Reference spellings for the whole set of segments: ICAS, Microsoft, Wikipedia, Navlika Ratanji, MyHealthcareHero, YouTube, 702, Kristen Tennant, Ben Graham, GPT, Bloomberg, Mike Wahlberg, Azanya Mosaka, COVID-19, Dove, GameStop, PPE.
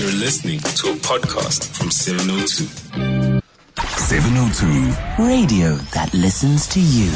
You're listening to a podcast from 702. 702. Radio that listens to you.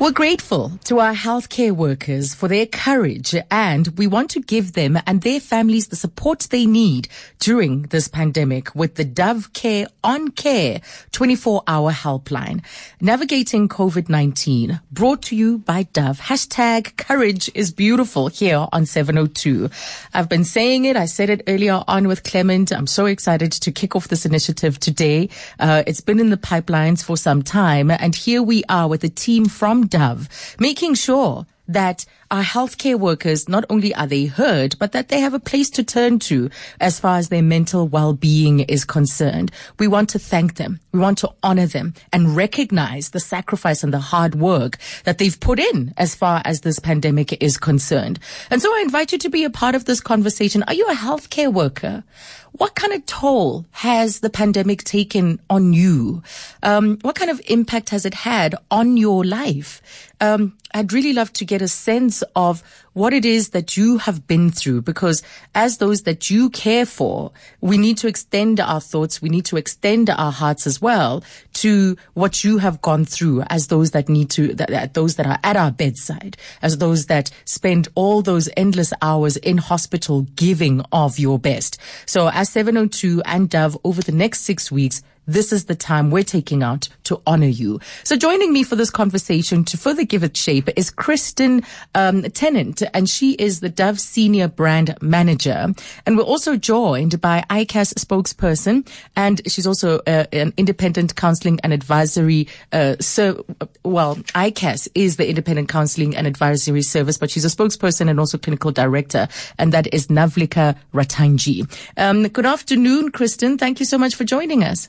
We're grateful to our healthcare workers for their courage, and we want to give them and their families the support they need during this pandemic with the Dove Care on Care 24-hour helpline. Navigating COVID-19, brought to you by Dove. Hashtag courage is beautiful here on 702. I've been saying it. I said it earlier on with Clement. I'm so excited to kick off this initiative today. It's been in the pipelines for some time, and here we are with a team from Dove, making sure that our healthcare workers, not only are they heard, but that they have a place to turn to as far as their mental well-being is concerned. We want to thank them. We want to honor them and recognize the sacrifice and the hard work that they've put in as far as this pandemic is concerned. And so I invite you to be a part of this conversation. Are you a healthcare worker? What kind of toll has the pandemic taken on you? What kind of impact has it had on your life? I'd really love to get a sense of what it is that you have been through, because as those that you care for, we need to extend our thoughts, we need to extend our hearts as well to what you have gone through as those that need to, those that are at our bedside, as those that spend all those endless hours in hospital giving of your best. So as 702 and Dove, over the next 6 weeks, this is the time we're taking out to honor you. So joining me for this conversation to further give it shape is Kristen Tennant, and she is the Dove Senior Brand Manager. And we're also joined by ICAS spokesperson, and she's also an independent counseling and advisory, ICAS is the independent counseling and advisory service, but she's a spokesperson and also clinical director, and that is Navlika Ratanji. Good afternoon, Kristen. Thank you so much for joining us.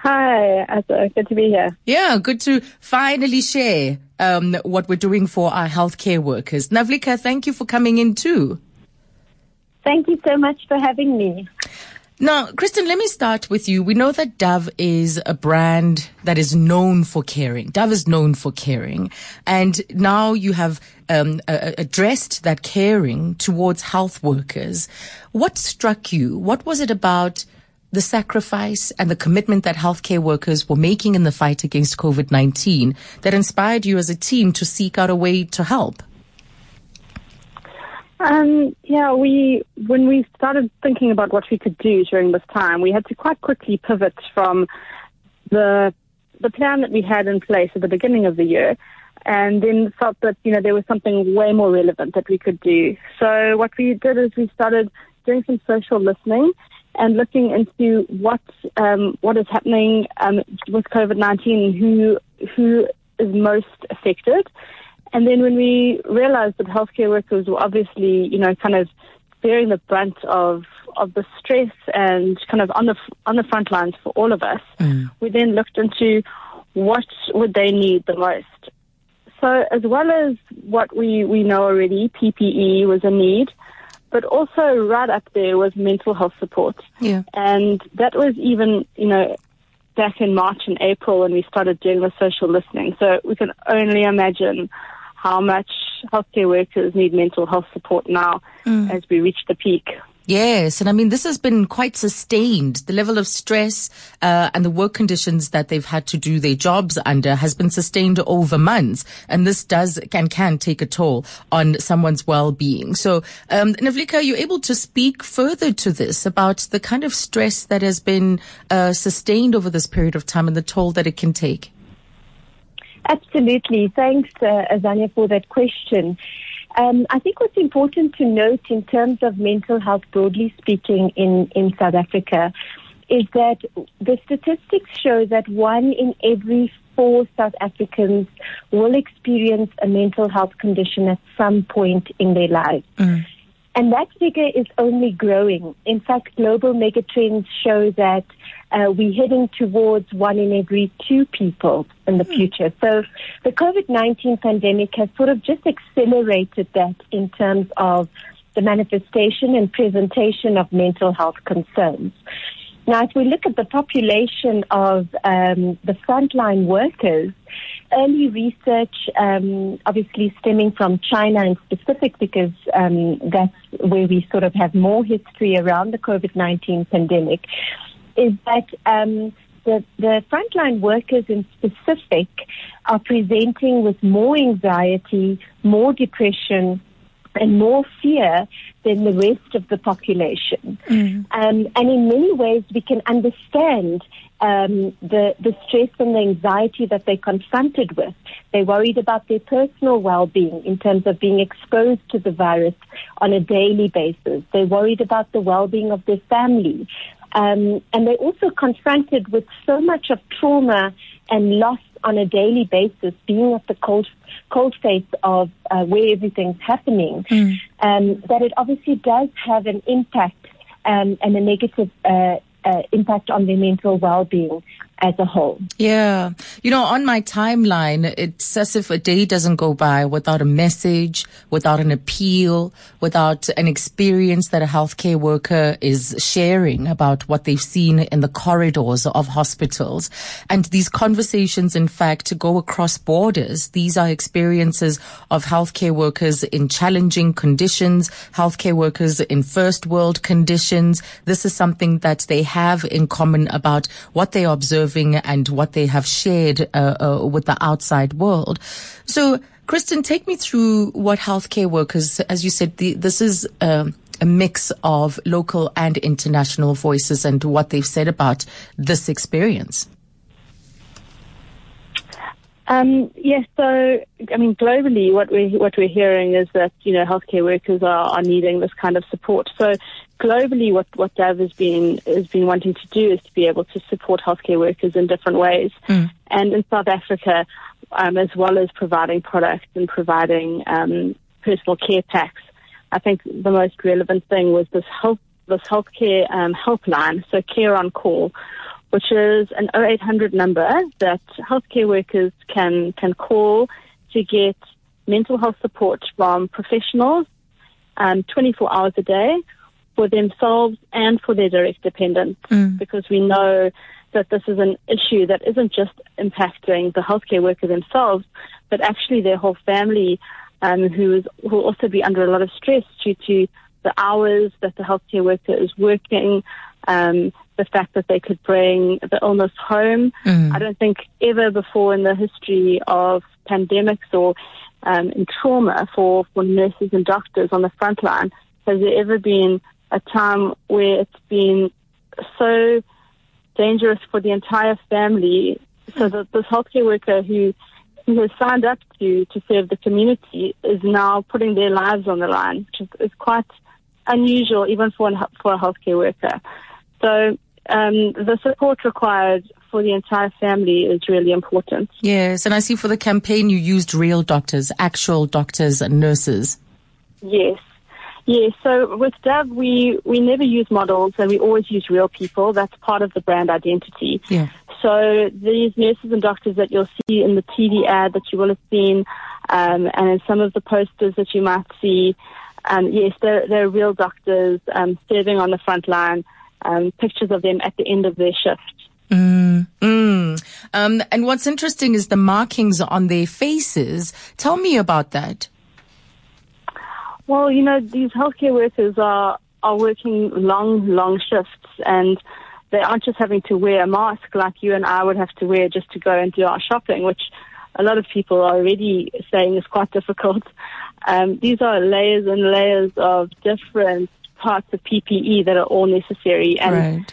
Hi, Asa. Good to be here. Yeah, good to finally share what we're doing for our healthcare workers. Navlika, thank you for coming in too. Thank you so much for having me. Now, Kristen, let me start with you. We know that Dove is a brand that is known for caring. Dove is known for caring. And now you have addressed that caring towards health workers. What struck you? What was it about the sacrifice and the commitment that healthcare workers were making in the fight against COVID-19 that inspired you as a team to seek out a way to help? When we started thinking about what we could do during this time, we had to quite quickly pivot from the plan that we had in place at the beginning of the year, and then felt that, there was something way more relevant that we could do. So what we did is we started doing some social listening and looking into what is happening with COVID-19, who is most affected. And then when we realized that healthcare workers were obviously, kind of bearing the brunt of the stress and kind of on the front lines for all of us, we then looked into what would they need the most. So as well as what we know already, PPE was a need, but also right up there was mental health support. Yeah. And that was even, back in March and April when we started doing the social listening. So we can only imagine how much healthcare workers need mental health support now as we reach the peak. Yes, and this has been quite sustained. The level of stress and the work conditions that they've had to do their jobs under has been sustained over months, and this can take a toll on someone's well-being. So, Navlika, are you able to speak further to this about the kind of stress that has been sustained over this period of time and the toll that it can take? Absolutely. Thanks, Azania, for that question. I think what's important to note in terms of mental health, broadly speaking, in South Africa, is that the statistics show that 1 in every 4 South Africans will experience a mental health condition at some point in their lives. Mm. And that figure is only growing. In fact, global megatrends show that we're heading towards 1 in every 2 people in the future. So the COVID-19 pandemic has sort of just accelerated that in terms of the manifestation and presentation of mental health concerns. Now, if we look at the population of the frontline workers, early research, obviously stemming from China in specific, because that's where we sort of have more history around the COVID-19 pandemic, is that the frontline workers in specific are presenting with more anxiety, more depression, and more fear than the rest of the population. And in many ways, we can understand the stress and the anxiety that they're confronted with. They're worried about their personal well-being in terms of being exposed to the virus on a daily basis. They're worried about the well-being of their family. And they're also confronted with so much of trauma and loss on a daily basis, being at the cold face of where everything's happening, that it obviously does have an impact and a negative impact on their mental well-being as a whole. Yeah. You know, on my timeline, it's as if a day doesn't go by without a message, without an appeal, without an experience that a healthcare worker is sharing about what they've seen in the corridors of hospitals. And these conversations, in fact, go across borders. These are experiences of healthcare workers in challenging conditions, healthcare workers in first world conditions. This is something that they have in common about what they observe and what they have shared with the outside world. So, Kristen, take me through what healthcare workers, as you said, this is a mix of local and international voices and what they've said about this experience. Yes, so, I mean, globally, what we're hearing is that, you know, healthcare workers are needing this kind of support. So globally, what Dove has been wanting to do is to be able to support healthcare workers in different ways. And in South Africa, as well as providing products and providing personal care packs, I think the most relevant thing was this healthcare helpline, so Care on Call, which is an 0800 number that healthcare workers can call to get mental health support from professionals 24 hours a day for themselves and for their direct dependents, because we know that this is an issue that isn't just impacting the healthcare worker themselves, but actually their whole family, who will also be under a lot of stress due to the hours that the healthcare worker is working, the fact that they could bring the illness home. I don't think ever before in the history of pandemics or in trauma for nurses and doctors on the front line has there ever been a time where it's been so dangerous for the entire family, so that this healthcare worker who has signed up to serve the community is now putting their lives on the line, which is quite unusual even for a healthcare worker. So the support required for the entire family is really important. Yes, and I see for the campaign you used real doctors, actual doctors and nurses. Yes. So with Dove, we never use models and we always use real people. That's part of the brand identity. Yeah. So these nurses and doctors that you'll see in the TV ad that you will have seen and in some of the posters that you might see, yes, they're real doctors serving on the front line, pictures of them at the end of their shift. And what's interesting is the markings on their faces. Tell me about that. Well, you know, these healthcare workers are working long shifts, and they aren't just having to wear a mask like you and I would have to wear just to go and do our shopping, which a lot of people are already saying is quite difficult. These are layers and layers of different parts of PPE that are all necessary, and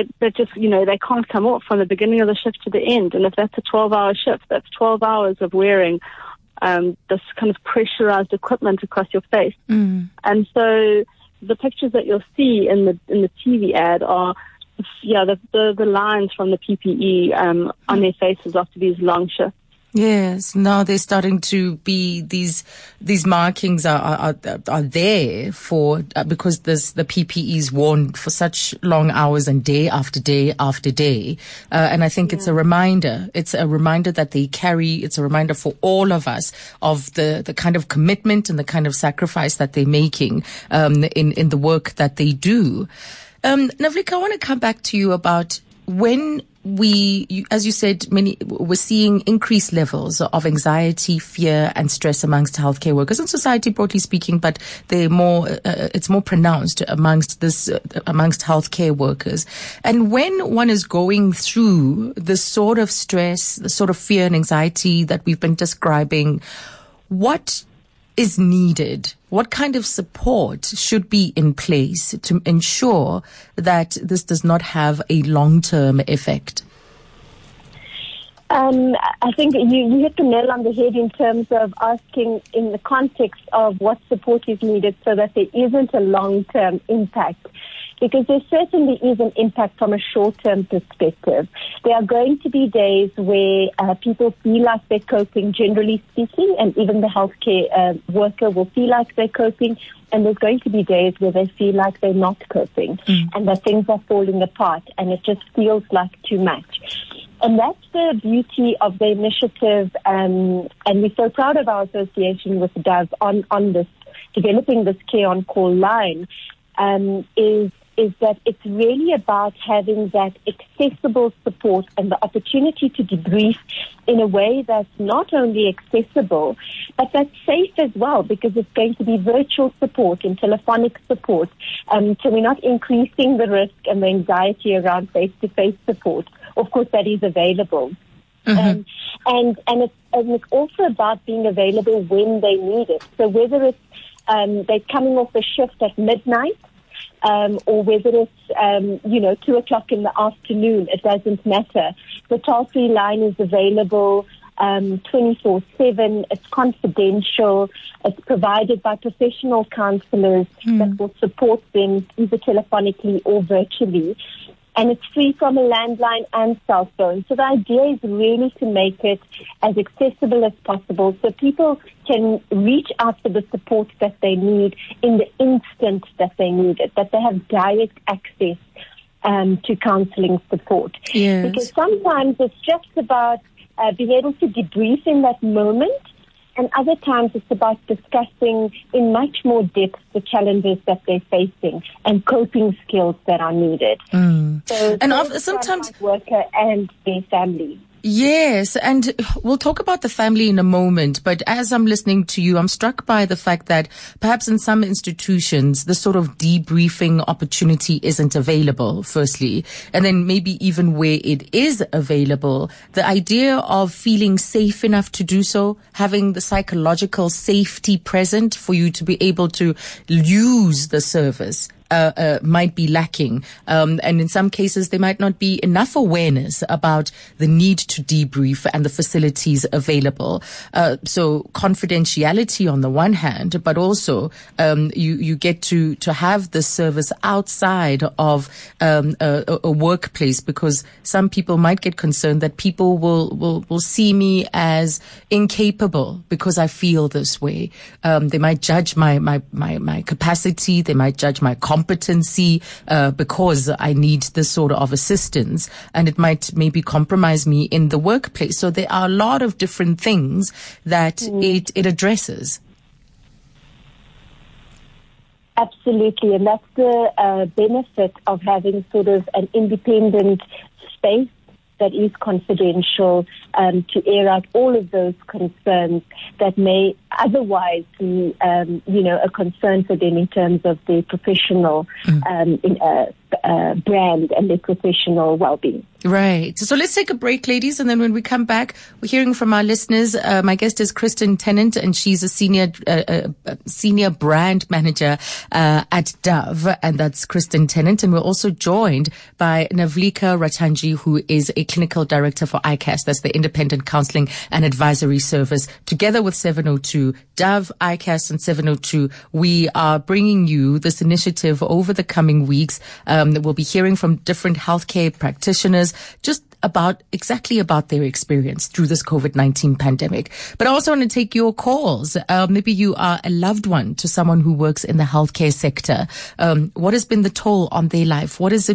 that just, you know, they can't come off from the beginning of the shift to the end. And if that's a 12-hour shift, that's 12 hours of wearing this kind of pressurized equipment across your face. And so the pictures that you'll see in the TV ad are the lines from the PPE on their faces after these long shifts. Yes, now they're starting to be these markings are there for because the PPE is worn for such long hours and day after day after day, and I think it's a reminder. It's a reminder that they carry. It's a reminder for all of us of the kind of commitment and the kind of sacrifice that they're making in the work that they do. Navlika, I want to come back to you about when. as you said, we're seeing increased levels of anxiety, fear, and stress amongst healthcare workers and society broadly speaking. But they're more, it's more pronounced amongst healthcare workers. And when one is going through the sort of stress, the sort of fear and anxiety that we've been describing, what is needed? What kind of support should be in place to ensure that this does not have a long-term effect? I think you hit the nail on the head in terms of asking in the context of what support is needed so that there isn't a long-term impact. Because there certainly is an impact from a short-term perspective. There are going to be days where people feel like they're coping, generally speaking, and even the healthcare worker will feel like they're coping, and there's going to be days where they feel like they're not coping and that things are falling apart and it just feels like too much. And that's the beauty of the initiative, and we're so proud of our association with Dove on this, developing this Care on Call line, is that it's really about having that accessible support and the opportunity to debrief in a way that's not only accessible, but that's safe as well, because it's going to be virtual support and telephonic support. So we're not increasing the risk and the anxiety around face-to-face support. Of course, that is available. Mm-hmm. And it's also about being available when they need it. So whether it's they're coming off a shift at midnight, or whether it's, 2:00 in the afternoon, it doesn't matter. The toll-free line is available 24/7. It's confidential. It's provided by professional counselors that will support them either telephonically or virtually. And it's free from a landline and cell phone. So the idea is really to make it as accessible as possible so people can reach out for the support that they need in the instant that they need it, that they have direct access to counseling support. Yes. Because sometimes it's just about being able to debrief in that moment, and other times it's about discussing in much more depth the challenges that they're facing and coping skills that are needed. So and sometimes worker and their family. Yes, and we'll talk about the family in a moment, but as I'm listening to you, I'm struck by the fact that perhaps in some institutions, the sort of debriefing opportunity isn't available, firstly, and then maybe even where it is available, the idea of feeling safe enough to do so, having the psychological safety present for you to be able to use the service, might be lacking. And in some cases, there might not be enough awareness about the need to debrief and the facilities available. So confidentiality on the one hand, but also, you get to have the service outside of, a workplace, because some people might get concerned that people will see me as incapable because I feel this way. They might judge my capacity. They might judge my competency because I need this sort of assistance, and it might maybe compromise me in the workplace. So there are a lot of different things that it addresses. Absolutely, and that's the benefit of having sort of an independent space that is confidential, to air out all of those concerns that may otherwise be, a concern for them in terms of their professional brand and their professional well-being. Right. So let's take a break, ladies, and then when we come back, we're hearing from our listeners. My guest is Kristen Tennant, and she's a senior brand manager at Dove, and that's Kristen Tennant. And we're also joined by Navlika Ratanji, who is a clinical director for ICAS, that's the Independent Counseling and Advisory Service. Together with 702, Dove, ICAS, and 702, we are bringing you this initiative over the coming weeks. We'll be hearing from different healthcare practitioners just about their experience through this COVID-19 pandemic. But I also want to take your calls. Maybe you are a loved one to someone who works in the healthcare sector. What has been the toll on their life? What has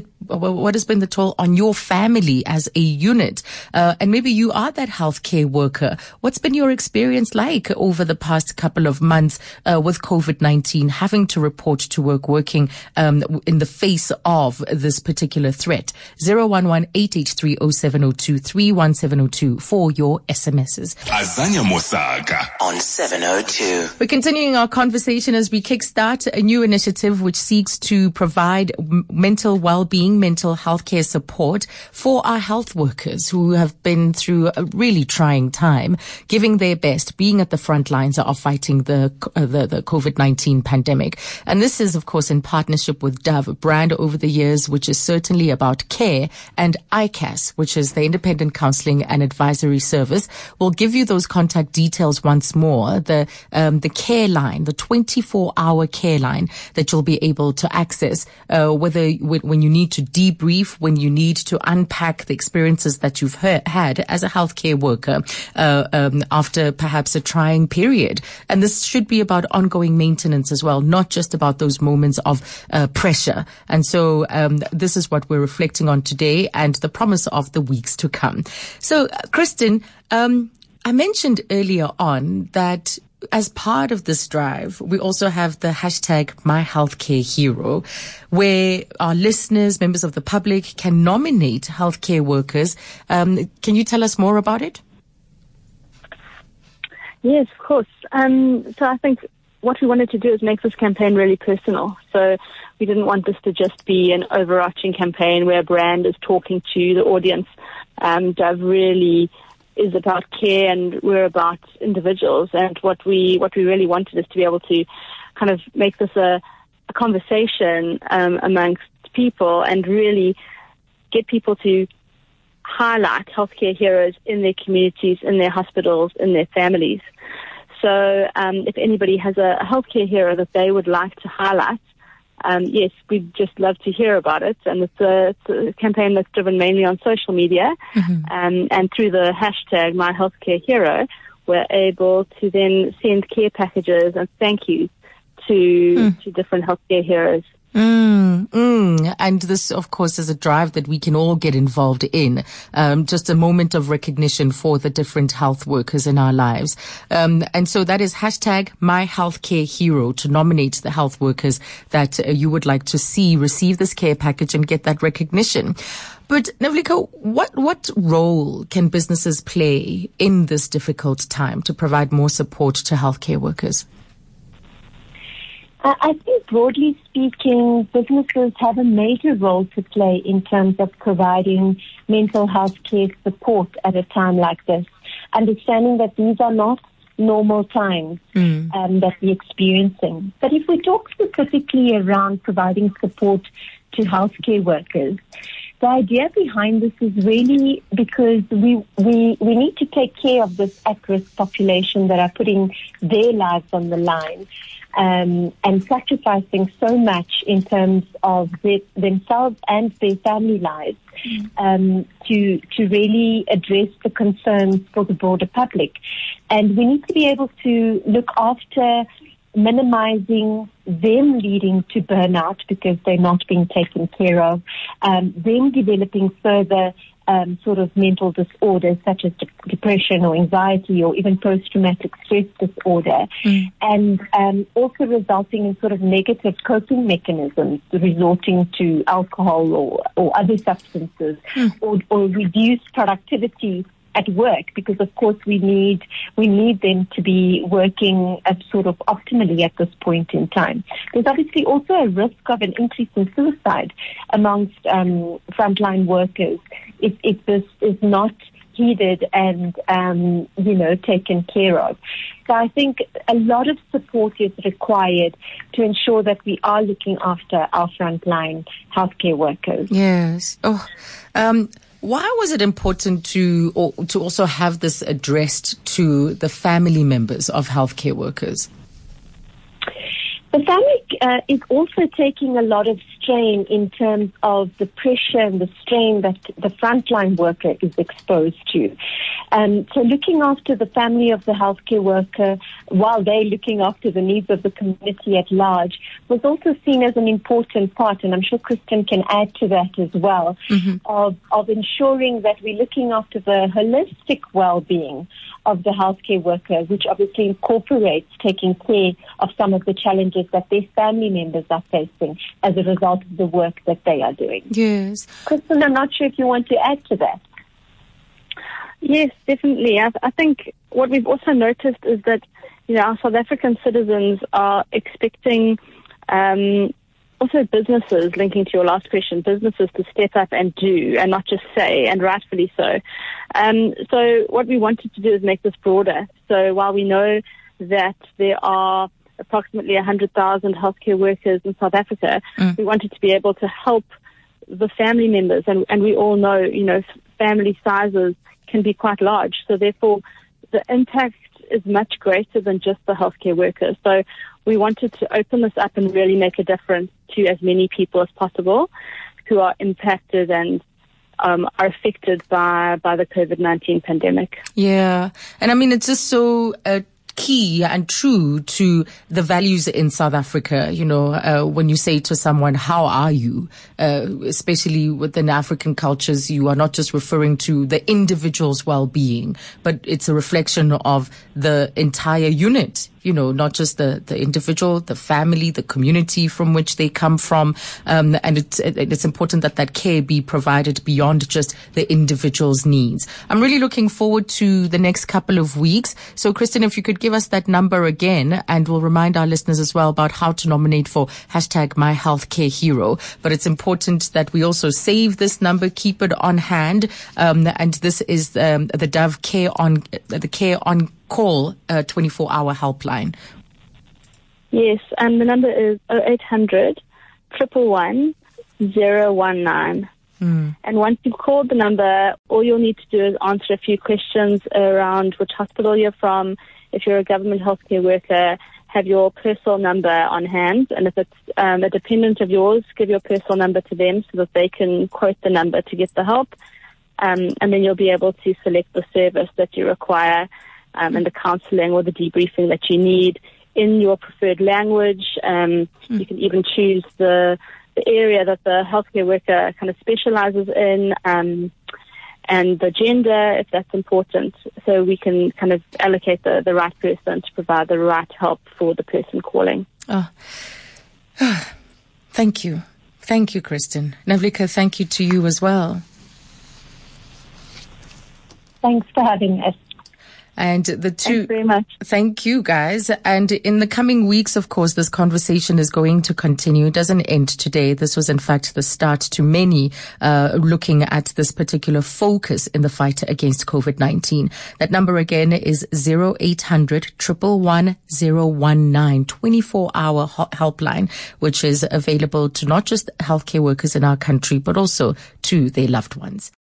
been the toll on your family as a unit? And maybe you are that healthcare worker. What's been your experience like over the past couple of months with COVID-19, having to report to work, working in the face of this particular threat? 011-883-06 0702 317 024 for your SMSs. Azanya Mosaka on 702. We're continuing our conversation as we kickstart a new initiative which seeks to provide mental well-being, mental health care support for our health workers who have been through a really trying time, giving their best, being at the front lines of fighting the COVID-19 pandemic. And this is, of course, in partnership with Dove, a brand over the years which is certainly about care, and ICAS, which is the Independent Counseling and Advisory Service. We'll give you those contact details once more. The care line, the 24-hour care line that you'll be able to access, when you need to debrief, when you need to unpack the experiences that you've had as a healthcare worker after perhaps a trying period. And this should be about ongoing maintenance as well, not just about those moments of pressure. And so this is what we're reflecting on today and the promise of the weeks to come. So, Kristen, I mentioned earlier on that as part of this drive, we also have the hashtag MyHealthcareHero, where our listeners, members of the public, can nominate healthcare workers. Can you tell us more about it? Yes, of course. So I think what we wanted to do is make this campaign really personal. So we didn't want this to just be an overarching campaign where a brand is talking to the audience. Dove really is about care, and we're about individuals. And what we really wanted is to be able to kind of make this a conversation amongst people and really get people to highlight healthcare heroes in their communities, in their hospitals, in their families. So if anybody has a healthcare hero that they would like to highlight, yes, we'd just love to hear about it. And it's a campaign that's driven mainly on social media. Mm-hmm. And through the hashtag MyHealthcareHero, we're able to then send care packages and thank yous to different healthcare heroes. And this, of course, is a drive that we can all get involved in. Just a moment of recognition for the different health workers in our lives. And so that is hashtag MyHealthcareHero to nominate the health workers that you would like to see receive this care package and get that recognition. But Navlika, what role can businesses play in this difficult time to provide more support to healthcare workers? I think broadly speaking, businesses have a major role to play in terms of providing mental health care support at a time like this, understanding that these are not normal times that we're experiencing. But if we talk specifically around providing support to healthcare workers, the idea behind this is really because we need to take care of this at-risk population that are putting their lives on the line and sacrificing so much in terms of themselves and their family lives to really address the concerns for the broader public. And we need to be able to look after minimizing them leading to burnout because they're not being taken care of, them developing further sort of mental disorders such as depression or anxiety or even post-traumatic stress disorder, and also resulting in sort of negative coping mechanisms, resorting to alcohol or other substances, or reduced productivity at work, because of course we need them to be working sort of optimally at this point in time. There's obviously also a risk of an increase in suicide amongst frontline workers if this is not heeded and taken care of. So I think a lot of support is required to ensure that we are looking after our frontline healthcare workers. Yes. Why was it important to also have this addressed to the family members of healthcare workers? The family is also taking a lot of strain in terms of the pressure and the strain that the frontline worker is exposed to. So looking after the family of the healthcare worker while they're looking after the needs of the community at large was also seen as an important part, and I'm sure Kristen can add to that as well, of ensuring that we're looking after the holistic well-being of the healthcare worker, which obviously incorporates taking care of some of the challenges that their family members are facing as a result of the work that they are doing. Yes. Kristen, I'm not sure if you want to add to that. Yes, definitely. I think what we've also noticed is that, you know, our South African citizens are expecting also businesses, linking to your last question, businesses to step up and do and not just say, and rightfully so. So what we wanted to do is make this broader. So while we know that there are approximately 100,000 healthcare workers in South Africa, we wanted to be able to help the family members. And we all know, you know, family sizes can be quite large. So therefore, the impact is much greater than just the healthcare workers. So we wanted to open this up and really make a difference to as many people as possible who are impacted and are affected by the COVID-19 pandemic. Yeah. And I mean, it's just so key and true to the values in South Africa. You know, when you say to someone, how are you? Especially within African cultures, you are not just referring to the individual's well-being, but it's a reflection of the entire unit. You know, not just the individual, the family, the community from which they come from. And it's important that that care be provided beyond just the individual's needs. I'm really looking forward to the next couple of weeks. So, Kristen, if you could give us that number again, and we'll remind our listeners as well about how to nominate for #MyHealthcareHero. But it's important that we also save this number, keep it on hand. And this is the Dove Care on Call 24-hour helpline. Yes, and the number is 0800 111 019. And once you've called the number, all you'll need to do is answer a few questions around which hospital you're from, if you're a government healthcare worker, have your personal number on hand, and if it's a dependent of yours, give your personal number to them so that they can quote the number to get the help, and then you'll be able to select the service that you require, and the counselling or the debriefing that you need in your preferred language. You can even choose the area that the healthcare worker kind of specialises in, and the gender, if that's important, so we can kind of allocate the right person to provide the right help for the person calling. Thank you. Thank you, Kristen. Navlika, thank you to you as well. Thanks for having us. And the two, thanks very much. Thank you guys. And in the coming weeks, of course, this conversation is going to continue. It doesn't end today. This was, in fact, the start to many, looking at this particular focus in the fight against COVID-19. That number again is 0800 111 019, 24-hour helpline, which is available to not just healthcare workers in our country, but also to their loved ones.